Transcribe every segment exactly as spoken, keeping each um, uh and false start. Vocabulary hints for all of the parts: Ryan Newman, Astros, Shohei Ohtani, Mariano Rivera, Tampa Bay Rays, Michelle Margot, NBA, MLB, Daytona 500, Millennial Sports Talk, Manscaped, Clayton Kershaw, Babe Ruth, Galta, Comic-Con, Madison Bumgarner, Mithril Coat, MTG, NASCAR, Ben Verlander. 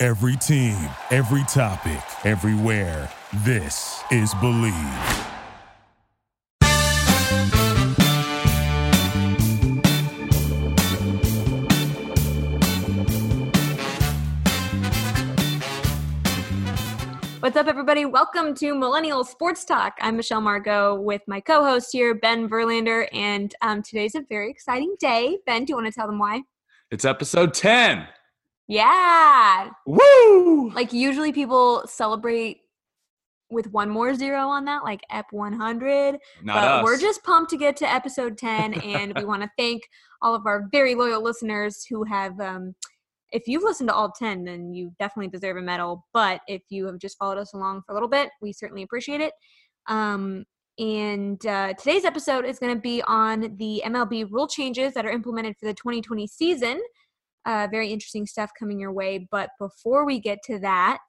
Every team, every topic, everywhere. This is Believe. What's up, everybody? Welcome to Millennial Sports Talk. I'm Michelle Margot with my co-host here, Ben Verlander, and um, today's a very exciting day. Ben, do you want to tell them why? It's episode ten. Yeah. Woo! Like, usually people celebrate with one more zero on that, like E P one hundred. Not but us. We're just pumped to get to episode ten, and we want to thank all of our very loyal listeners who have um, – if you've listened to all ten, then you definitely deserve a medal. But if you have just followed us along for a little bit, we certainly appreciate it. Um, and uh, today's episode is going to be on the M L B rule changes that are implemented for the twenty twenty season. Uh, very interesting stuff coming your way. But before we get to that,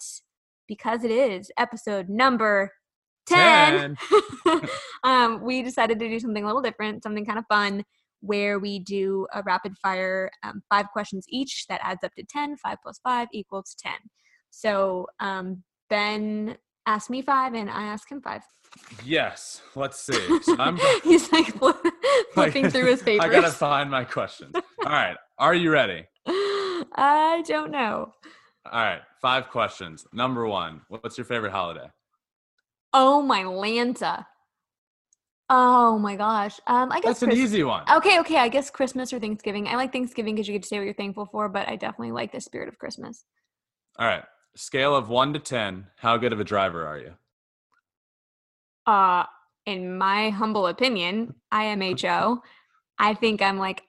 because it is episode number ten, ten. um, we decided to do something a little different, something kind of fun, where we do a rapid fire, um, five questions each that adds up to ten. Five plus five equals ten. So um, Ben asked me five and I asked him five. Yes. Let's see. So I'm He's like flipping through his papers. I got to find my questions. All right. Are you ready? I don't know. All right. Five questions. Number one, what's your favorite holiday? Oh, my Lanta. Oh, my gosh. Um, I guess That's Christmas. An easy one. Okay, okay. I guess Christmas or Thanksgiving. I like Thanksgiving because you get to say what you're thankful for, but I definitely like the spirit of Christmas. All right. Scale of one to ten, how good of a driver are you? Uh, in my humble opinion, I M H O. I think I'm like,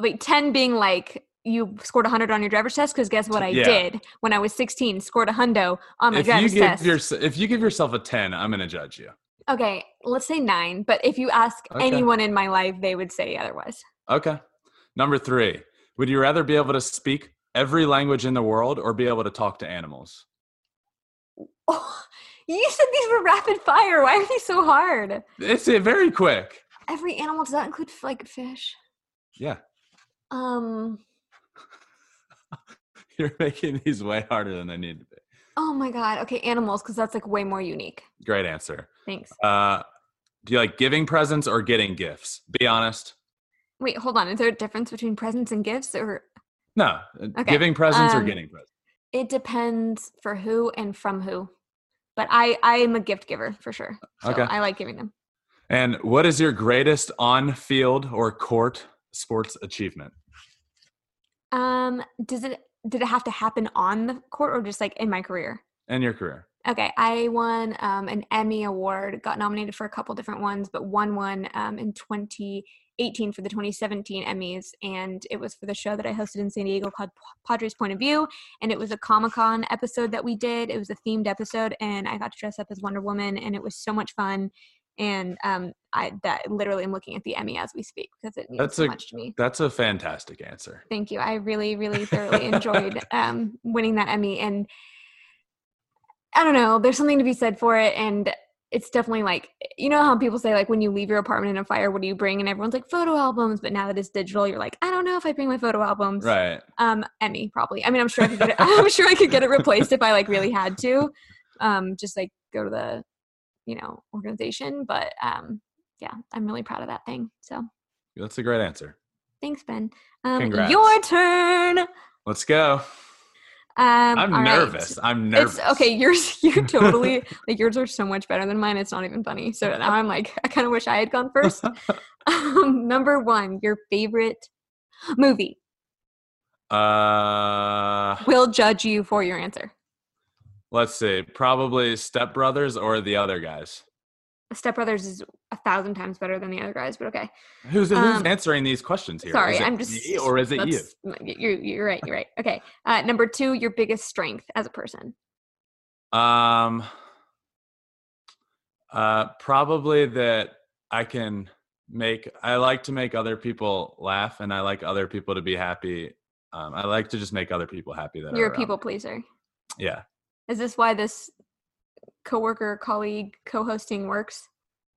wait, ten being like, you scored one hundred on your driver's test, because guess what I yeah. did when I was sixteen? Scored a hundo on my if driver's you give test. Your, if you give yourself a ten, I'm going to judge you. Okay, let's say nine. But if you ask okay. anyone in my life, they would say otherwise. Okay. Number three, would you rather be able to speak every language in the world or be able to talk to animals? Oh, you said these were rapid fire. Why are these so hard? It's it, very quick. Every animal, does that include like fish? Yeah. Um... You're making these way harder than they need to be. Oh my God. Okay. Animals. Cause that's like way more unique. Great answer. Thanks. Uh, do you like giving presents or getting gifts? Be honest. Wait, hold on. Is there a difference between presents and gifts or? No. Okay. Giving presents um, or getting presents? It depends for who and from who, but I, I am a gift giver for sure. So okay. I like giving them. And what is your greatest on-field or court sports achievement? Um, does it, Did it have to happen on the court or just like in my career? In your career. Okay. I won um, an Emmy Award, got nominated for a couple different ones, but won one um, in twenty eighteen for the twenty seventeen Emmys. And it was for the show that I hosted in San Diego called Padres Point of View. And it was a Comic-Con episode that we did. It was a themed episode and I got to dress up as Wonder Woman and it was so much fun. And um, I that literally am looking at the Emmy as we speak because it means that's so a, much to me. That's a fantastic answer. Thank you. I really, really thoroughly enjoyed um, winning that Emmy. And I don't know, there's something to be said for it. And it's definitely like, you know how people say like when you leave your apartment in a fire, what do you bring? And everyone's like photo albums. But now that it's digital, you're like, I don't know if I bring my photo albums. Right. Um, Emmy probably. I mean, I'm sure I could get it. I'm sure I could get it replaced if I like really had to. Um, just like go to the you know, organization, but, um, yeah, I'm really proud of that thing. So that's a great answer. Thanks, Ben. Um, Congrats. Your turn. Let's go. Um, I'm nervous. Right. I'm nervous. It's, okay. Yours, you're totally like yours are so much better than mine. It's not even funny. So now I'm like, I kind of wish I had gone first. um, number one, your favorite movie. Uh, we'll judge you for your answer. Let's see. Probably Step Brothers or The Other Guys. Step Brothers is a thousand times better than the other guys, but okay. Who's, who's um, answering these questions here? Sorry, I'm just me, or is it you? You're, you're right. You're right. Okay. Uh, number two, your biggest strength as a person. Um. Uh, probably that I can make. I like to make other people laugh, and I like other people to be happy. Um, I like to just make other people happy. That you're a people pleaser. Yeah. Is this why this coworker, colleague, co-hosting works?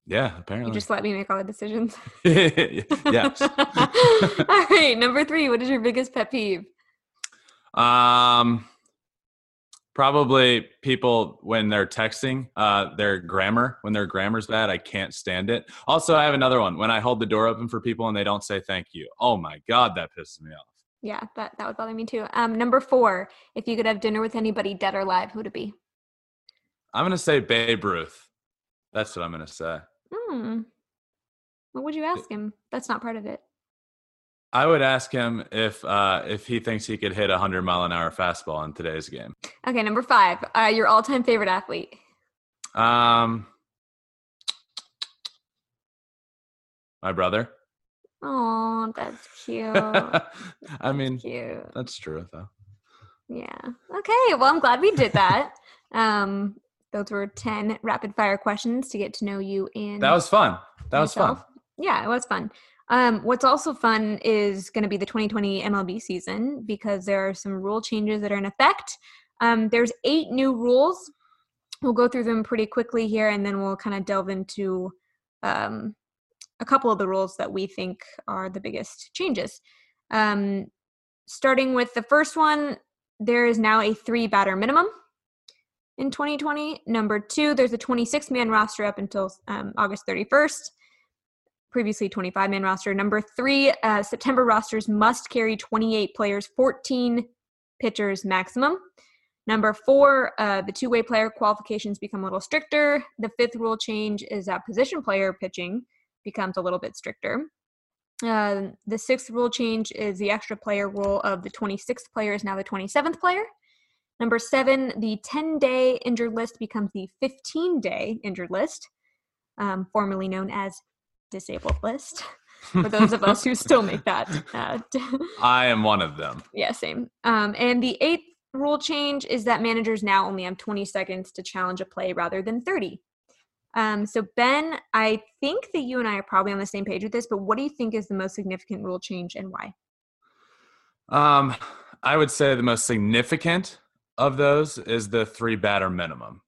Yeah, apparently. You just let me make all the decisions. Yeah. All right. Number three, what is your biggest pet peeve? Um, probably people when they're texting, uh, their grammar, when their grammar's bad, I can't stand it. Also, I have another one. When I hold the door open for people and they don't say thank you. Oh my God, that pisses me off. Yeah, that, that would bother me too. Um, number four, if you could have dinner with anybody dead or alive, who would it be? I'm going to say Babe Ruth. That's what I'm going to say. Hmm. What would you ask him? That's not part of it. I would ask him if uh, if he thinks he could hit a one hundred mile an hour fastball in today's game. Okay, number five, uh, your all-time favorite athlete. Um, my brother. Oh, that's cute. That's I mean, cute. That's true, though. Yeah. Okay, well, I'm glad we did that. Um. Those were ten rapid fire questions to get to know you. And that was fun. That myself. was fun. Yeah, it was fun. Um, what's also fun is going to be the twenty twenty M L B season because there are some rule changes that are in effect. Um, there's eight new rules. We'll go through them pretty quickly here, and then we'll kind of delve into um, a couple of the rules that we think are the biggest changes. Um, starting with the first one, there is now a three batter minimum. In twenty twenty, number two, there's a twenty-six man roster up until um, August thirty-first, previously twenty-five man roster. Number three, uh, September rosters must carry twenty-eight players, fourteen pitchers maximum. Number four, uh, the two-way player qualifications become a little stricter. The fifth rule change is that position player pitching becomes a little bit stricter. Uh, the sixth rule change is the extra player rule of the twenty-sixth player is now the twenty-seventh player. Number seven, the ten-day injured list becomes the fifteen-day injured list, um, formerly known as disabled list, for those of us who still make that. Uh, I am one of them. Yeah, same. Um, and the eighth rule change is that managers now only have twenty seconds to challenge a play rather than thirty. Um, so, Ben, I think that you and I are probably on the same page with this, but what do you think is the most significant rule change and why? Um, I would say the most significant of those is the three batter minimum.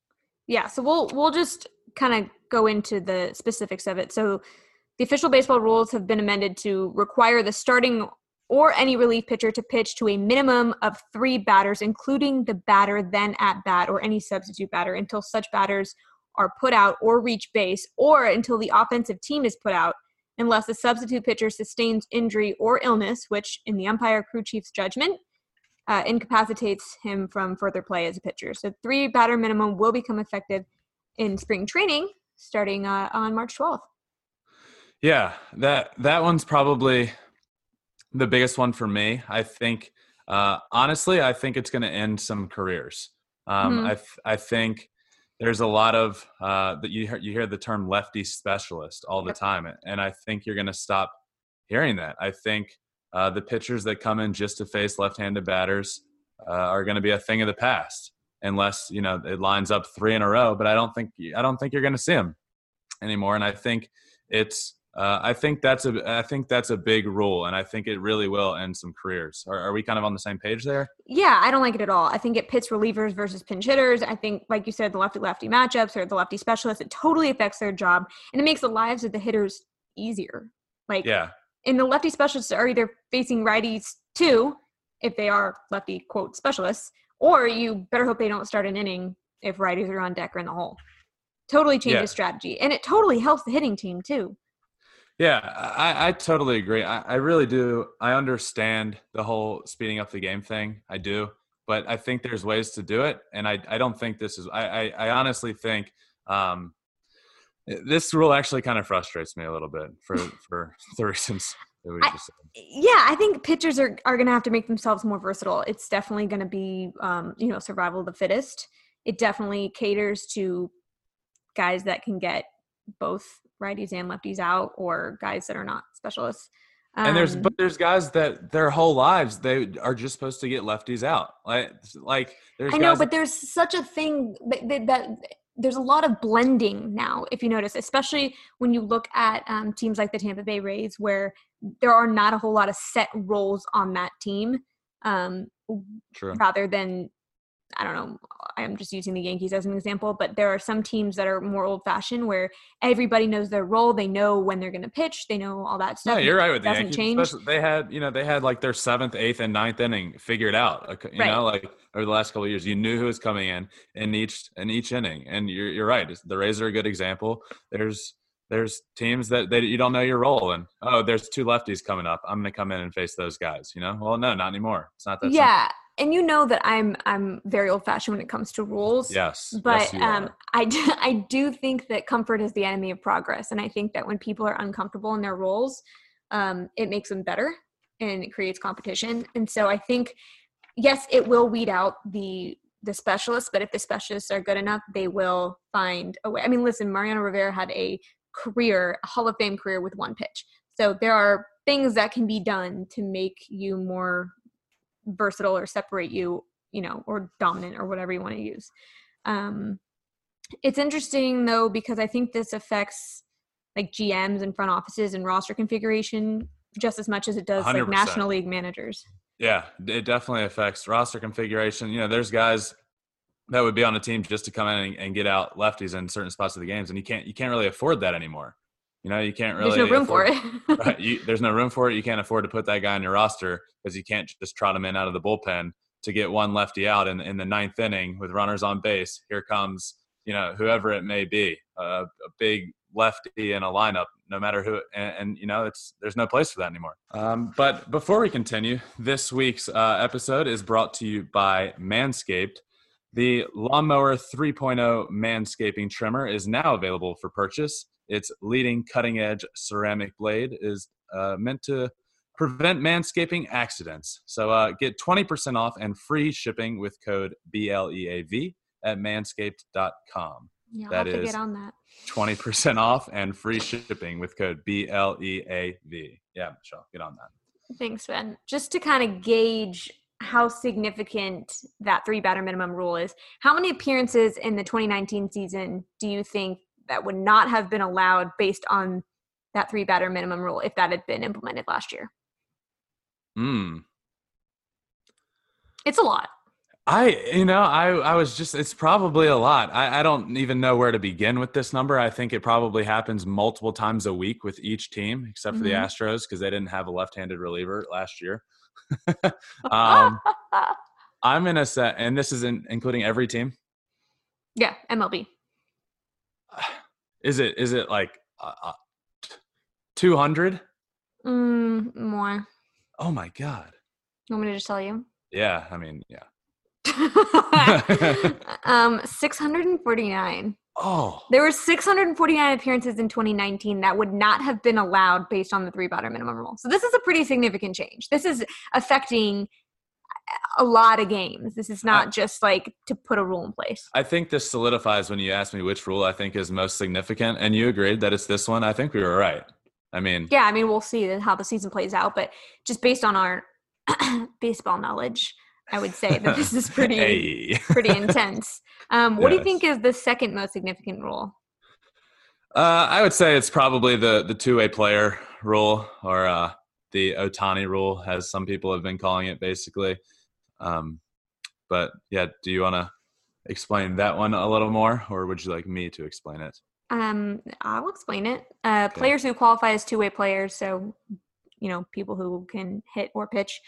Yeah. So we'll, we'll just kind of go into the specifics of it. So the official baseball rules have been amended to require the starting or any relief pitcher to pitch to a minimum of three batters, including the batter then at bat or any substitute batter until such batters are put out or reach base or until the offensive team is put out, unless the substitute pitcher sustains injury or illness, which in the umpire crew chief's judgment, Uh, incapacitates him from further play as a pitcher. So three batter minimum will become effective in spring training starting uh, on March twelfth. Yeah, that that one's probably the biggest one for me. I think, uh, honestly, I think it's going to end some careers. Um, mm-hmm. I th- I think there's a lot of uh, that you hear, you hear the term lefty specialist all the time, and I think you're going to stop hearing that. I think. Uh, the pitchers that come in just to face left-handed batters uh, are going to be a thing of the past, unless you know it lines up three in a row. But I don't think I don't think you're going to see them anymore. And I think it's uh, I think that's a I think that's a big rule, and I think it really will end some careers. Are, are we kind of on the same page there? Yeah, I don't like it at all. I think it pits relievers versus pinch hitters. I think, like you said, the lefty-lefty matchups or the lefty specialists, it totally affects their job, and it makes the lives of the hitters easier. Like yeah. And the lefty specialists are either facing righties too, if they are lefty, quote, specialists, or you better hope they don't start an inning if righties are on deck or in the hole. Totally changes yeah. strategy. And it totally helps the hitting team too. Yeah, I, I totally agree. I, I really do. I understand the whole speeding up the game thing. I do. But I think there's ways to do it. And I, I don't think this is – I I honestly think um, – this rule actually kind of frustrates me a little bit for, for the reasons that we just said. Yeah, I think pitchers are, are going to have to make themselves more versatile. It's definitely going to be, um, you know, survival of the fittest. It definitely caters to guys that can get both righties and lefties out, or guys that are not specialists. Um, and there's but there's guys that their whole lives they are just supposed to get lefties out. Like like there's I know, guys but that- there's such a thing that, that, that there's a lot of blending now. If you notice, especially when you look at um, teams like the Tampa Bay Rays, where there are not a whole lot of set roles on that team, um, True. rather than. I don't know, I'm just using the Yankees as an example, but there are some teams that are more old-fashioned where everybody knows their role. They know when they're going to pitch. They know all that stuff. No, you're right with the Yankees. Change. They had, you know, they had like their seventh, eighth, and ninth inning figured out, you right. know, like over the last couple of years. You knew who was coming in in each in each inning. And you're, you're right. The Rays are a good example. There's there's teams that they, you don't know your role. And, oh, there's two lefties coming up. I'm going to come in and face those guys, you know? Well, no, not anymore. It's not that Yeah. simple. And you know that I'm I'm very old-fashioned when it comes to rules. Yes. But yes, um, I, do, I do think that comfort is the enemy of progress. And I think that when people are uncomfortable in their roles, um, it makes them better and it creates competition. And so I think, yes, it will weed out the the specialists, but if the specialists are good enough, they will find a way. I mean, listen, Mariano Rivera had a career, a Hall of Fame career with one pitch. So there are things that can be done to make you more versatile or separate you, you know, or dominant or whatever you want to use. Um, it's interesting though, because I think this affects like G Ms and front offices and roster configuration just as much as it does one hundred percent like National League managers. Yeah, it definitely affects roster configuration. You know, there's guys that would be on a team just to come in and, and get out lefties in certain spots of the games. And you can't, you can't really afford that anymore. You know, you can't really – There's no room afford, for it. right, you, there's no room for it. You can't afford to put that guy on your roster because you can't just trot him in out of the bullpen to get one lefty out in, in the ninth inning with runners on base. Here comes, you know, whoever it may be, uh, a big lefty in a lineup, no matter who. And, and you know, it's there's no place for that anymore. Um, but before we continue, this week's uh, episode is brought to you by Manscaped. The Lawnmower three point oh manscaping trimmer is now available for purchase. Its leading cutting-edge ceramic blade is uh, meant to prevent manscaping accidents. So uh, get twenty percent off and free shipping with code B L E A V at manscaped dot com. Yeah, I'll that have to is get on that. twenty percent off and free shipping with code B L E A V. Yeah, Michelle, get on that. Thanks, Ben. Just to kind of gauge how significant that three-batter minimum rule is, how many appearances in the twenty nineteen season do you think that would not have been allowed based on that three batter minimum rule if that had been implemented last year? Hmm. It's a lot. I, you know, I, I was just, it's probably a lot. I, I don't even know where to begin with this number. I think it probably happens multiple times a week with each team, except for mm-hmm. the Astros, because they didn't have a left-handed reliever last year. um, I'm going to say, and this is in, including every team. Yeah. M L B. Is it is it like uh, two hundred? Mm, more. Oh, my God. You want me to just tell you? Yeah. I mean, yeah. um, six hundred forty-nine. Oh. There were six hundred forty-nine appearances in twenty nineteen that would not have been allowed based on the three-batter minimum rule. So this is a pretty significant change. This is affecting – a lot of games. This is not just like to put a rule in place. I think this solidifies when you asked me which rule I think is most significant, and you agreed that it's this one. I think we were right. I mean, yeah, I mean, we'll see how the season plays out, but just based on our baseball knowledge, I would say that this is pretty, hey. pretty intense. Um, what yes. do you think is the second most significant rule? Uh, I would say it's probably the, the two-way player rule, or uh, the Ohtani rule, as some people have been calling it, basically. Um, but yeah, do you want to explain that one a little more, or would you like me to explain it? Um, I'll explain it. Uh, okay. Players who qualify as two-way players, so, you know, people who can hit or pitch,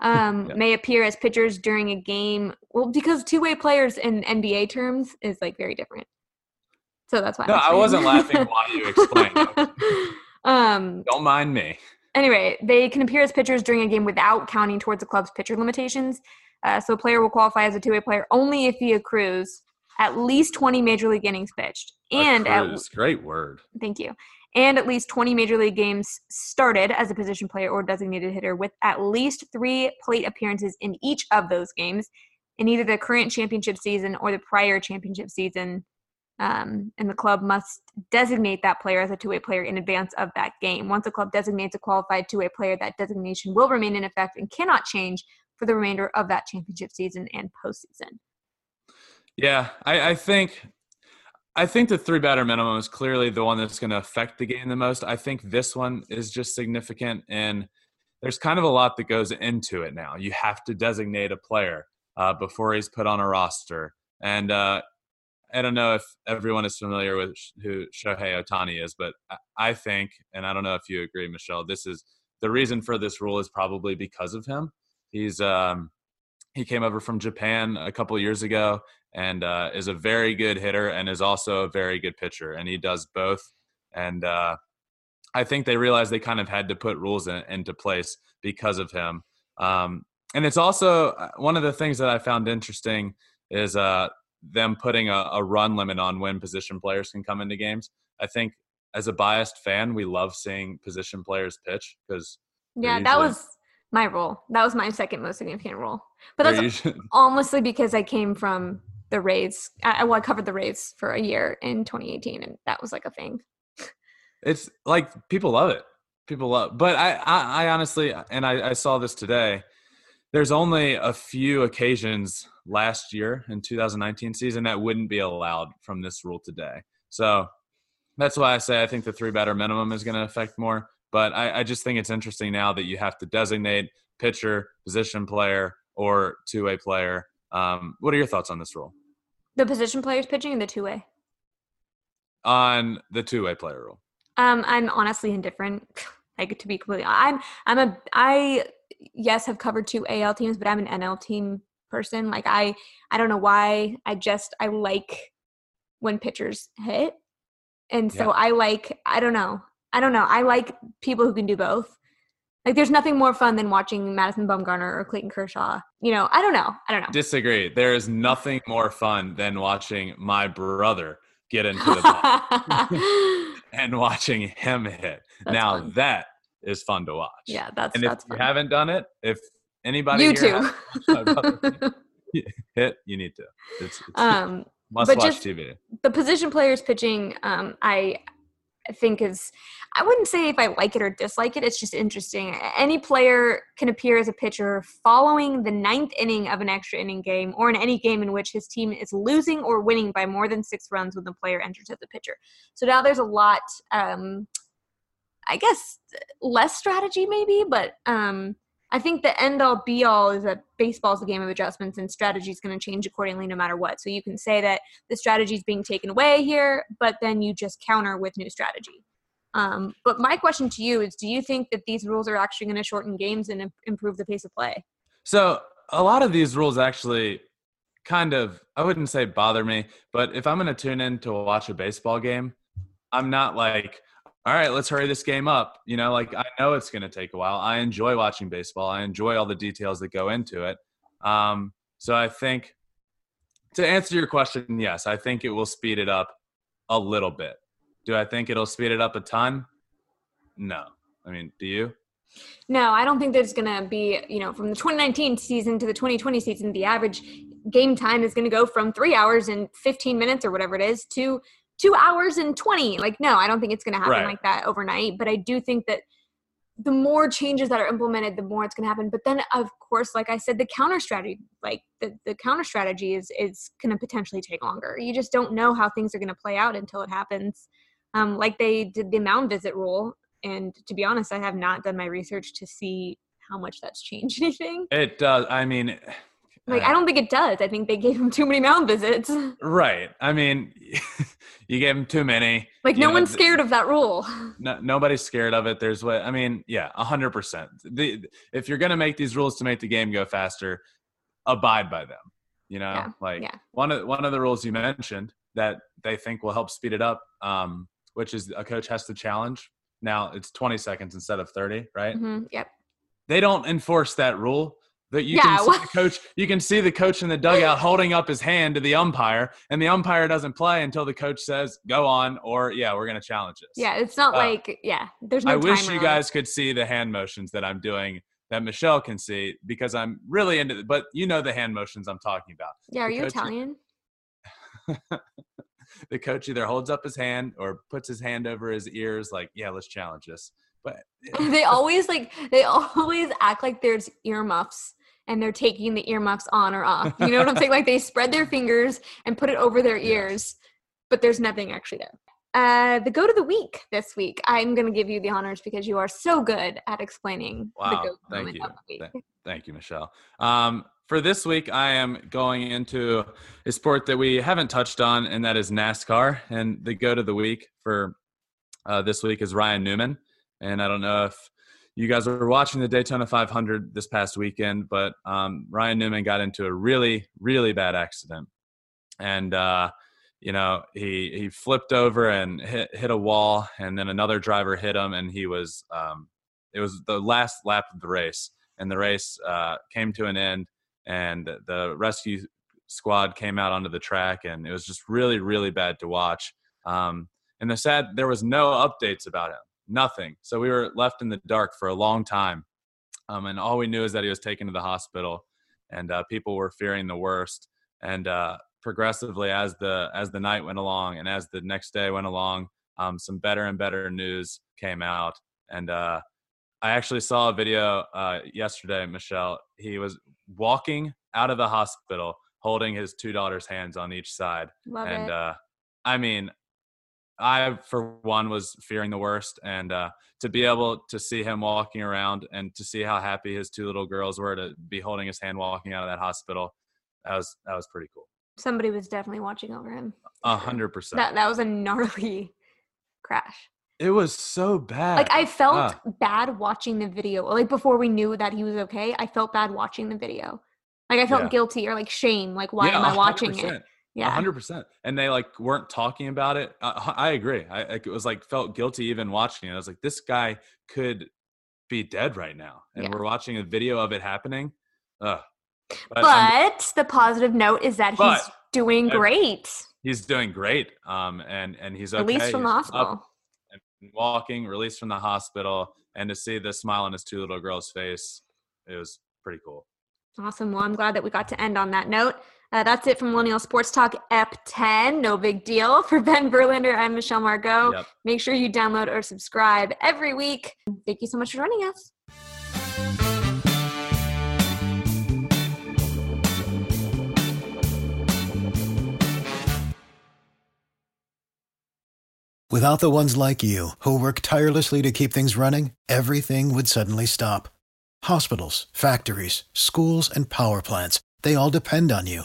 um, yeah. may appear as pitchers during a game. Well, because two-way players in N B A terms is like very different. So that's why. No, I wasn't laughing while you explained. um, Don't mind me. Anyway, they can appear as pitchers during a game without counting towards the club's pitcher limitations. Uh, so a player will qualify as a two-way player only if he accrues at least twenty major league innings pitched. And accrues, at, great word. Thank you. And at least twenty major league games started as a position player or designated hitter with at least three plate appearances in each of those games in either the current championship season or the prior championship season Um, and the club must designate that player as a two-way player in advance of that game. Once a club designates a qualified two-way player, that designation will remain in effect and cannot change for the remainder of that championship season and postseason. Yeah, I, I think I think the three-batter minimum is clearly the one that's going to affect the game the most. I think this one is just significant, and there's kind of a lot that goes into it now. You have to designate a player uh, before he's put on a roster, and uh, I don't know if everyone is familiar with who Shohei Ohtani is, but I think, and I don't know if you agree, Michelle, this is the reason for this rule is probably because of him. He's um, he came over from Japan a couple years ago and uh, is a very good hitter and is also a very good pitcher, and he does both. And uh, I think they realized they kind of had to put rules in, into place because of him. Um, and it's also one of the things that I found interesting is uh, them putting a, a run limit on when position players can come into games. I think as a biased fan, we love seeing position players pitch because yeah, usually- that was. My rule. That was my second most significant rule. But that's honestly because I came from the Rays. I, well, I covered the Rays for a year in twenty eighteen, and that was like a thing. It's like people love it. People love – but I, I, I honestly – and I, I saw this today. There's only a few occasions last year in two thousand nineteen season that wouldn't be allowed from this rule today. So that's why I say I think the three-batter minimum is going to affect more. But I, I just think it's interesting now that you have to designate pitcher, position player, or two-way player. Um, what are your thoughts on this rule? The position player's pitching or the two-way? On the two-way player rule. Um, I'm honestly indifferent. Like, to be completely honest. I'm, I'm a, I, yes, have covered two A L teams, but I'm an N L team person. Like, I, I don't know why. I just, I like when pitchers hit. And so yeah. I like, I don't know. I don't know. I like people who can do both. Like, there's nothing more fun than watching Madison Bumgarner or Clayton Kershaw. You know, I don't know. I don't know. Disagree. There is nothing more fun than watching my brother get into the ball and watching him hit. That's now fun. That is fun to watch. Yeah, that's and that's if you fun. Haven't done it, if anybody you here too. hit, you need to. It's, it's um, must but watch just T V. The position players pitching, um, I. I think is – I wouldn't say if I like it or dislike it. It's just interesting. Any player can appear as a pitcher following the ninth inning of an extra inning game or in any game in which his team is losing or winning by more than six runs when the player enters as a pitcher. So now there's a lot, um, I guess, less strategy maybe, but um, I think the end-all, be-all is that baseball is a game of adjustments and strategy is going to change accordingly no matter what. So you can say that the strategy is being taken away here, but then you just counter with new strategy. Um, but my question to you is, do you think that these rules are actually going to shorten games and improve the pace of play? So a lot of these rules actually kind of, I wouldn't say bother me, but if I'm going to tune in to watch a baseball game, I'm not like, all right, let's hurry this game up. You know, like I know it's going to take a while. I enjoy watching baseball. I enjoy all the details that go into it. Um, so I think to answer your question, yes, I think it will speed it up a little bit. Do I think it'll speed it up a ton? No. I mean, do you? No, I don't think there's going to be, you know, from the twenty nineteen season to the twenty twenty season, the average game time is going to go from three hours and fifteen minutes or whatever it is to – two hours and twenty. Like, no, I don't think it's going to happen right. like that overnight. But I do think that the more changes that are implemented, the more it's going to happen. But then, of course, like I said, the counter strategy, like the, the counter strategy is, is going to potentially take longer. You just don't know how things are going to play out until it happens. Um, like they did the mound visit rule. And to be honest, I have not done my research to see how much that's changed anything. It does. I mean, like, I don't think it does. I think they gave him too many mound visits. Right. I mean, you gave him too many. Like, no know, one's scared th- of that rule. No, nobody's scared of it. There's what – I mean, yeah, one hundred percent. The, if you're going to make these rules to make the game go faster, abide by them. You know? Yeah. Like, yeah. One, of, one of the rules you mentioned that they think will help speed it up, um, which is a coach has to challenge. Now, it's twenty seconds instead of thirty, right? Mm-hmm. Yep. They don't enforce that rule. That you yeah, can see well, the coach. You can see the coach in the dugout holding up his hand to the umpire, and the umpire doesn't play until the coach says, "Go on," or "Yeah, we're going to challenge this." Yeah, it's not uh, like yeah. There's no. I wish you guys could see the hand motions that I'm doing that Michelle can see because I'm really into. But you know the hand motions I'm talking about. Yeah, are the you coach, Italian? the coach either holds up his hand or puts his hand over his ears, like, yeah, let's challenge this. But yeah. they always like they always act like there's earmuffs and they're taking the earmuffs on or off. You know what I'm saying? Like, they spread their fingers and put it over their ears, but there's nothing actually there. Uh, the goat of the week this week. I'm going to give you the honors because you are so good at explaining. Wow, the goat thank you. Of the week. Th- thank you, Michelle. Um, for this week, I am going into a sport that we haven't touched on, and that is NASCAR. And the goat of the week for uh, this week is Ryan Newman. And I don't know if you guys were watching the Daytona five hundred this past weekend, but um, Ryan Newman got into a really, really bad accident. And, uh, you know, he he flipped over and hit, hit a wall, and then another driver hit him, and he was um, – it was the last lap of the race. And the race uh, came to an end, and the rescue squad came out onto the track, and it was just really, really bad to watch. Um, and the sad – there was no updates about him. Nothing. So we were left in the dark for a long time. Um, and all we knew is that he was taken to the hospital, and uh, people were fearing the worst. And uh, progressively as the, as the night went along and as the next day went along, um, some better and better news came out. And uh, I actually saw a video uh, yesterday, Michelle. He was walking out of the hospital holding his two daughters' hands on each side. Love and it. Uh, I mean, I, for one, was fearing the worst, and uh, to be able to see him walking around and to see how happy his two little girls were to be holding his hand walking out of that hospital, that was that was pretty cool. Somebody was definitely watching over him. A hundred percent. That that was a gnarly crash. It was so bad. Like, I felt uh. bad watching the video. Like, before we knew that he was okay, I felt bad watching the video. Like, I felt yeah. guilty or like shame. Like, why yeah, am I watching one hundred percent. It? Yeah, one hundred percent. And they like weren't talking about it. I, I agree. I like, it was like felt guilty even watching it. I was like, this guy could be dead right now, and yeah. we're watching a video of it happening. Ugh. But, but the positive note is that he's doing great. He's doing great. Um, and and he's okay. Released from the hospital. And walking, released from the hospital, and to see the smile on his two little girls' face, it was pretty cool. Awesome. Well, I'm glad that we got to end on that note. Uh, that's it from Millennial Sports Talk, Ep ten. No big deal. For Ben Verlander, I'm Michelle Margot. Yep. Make sure you download or subscribe every week. Thank you so much for joining us. Without the ones like you, who work tirelessly to keep things running, everything would suddenly stop. Hospitals, factories, schools, and power plants, they all depend on you.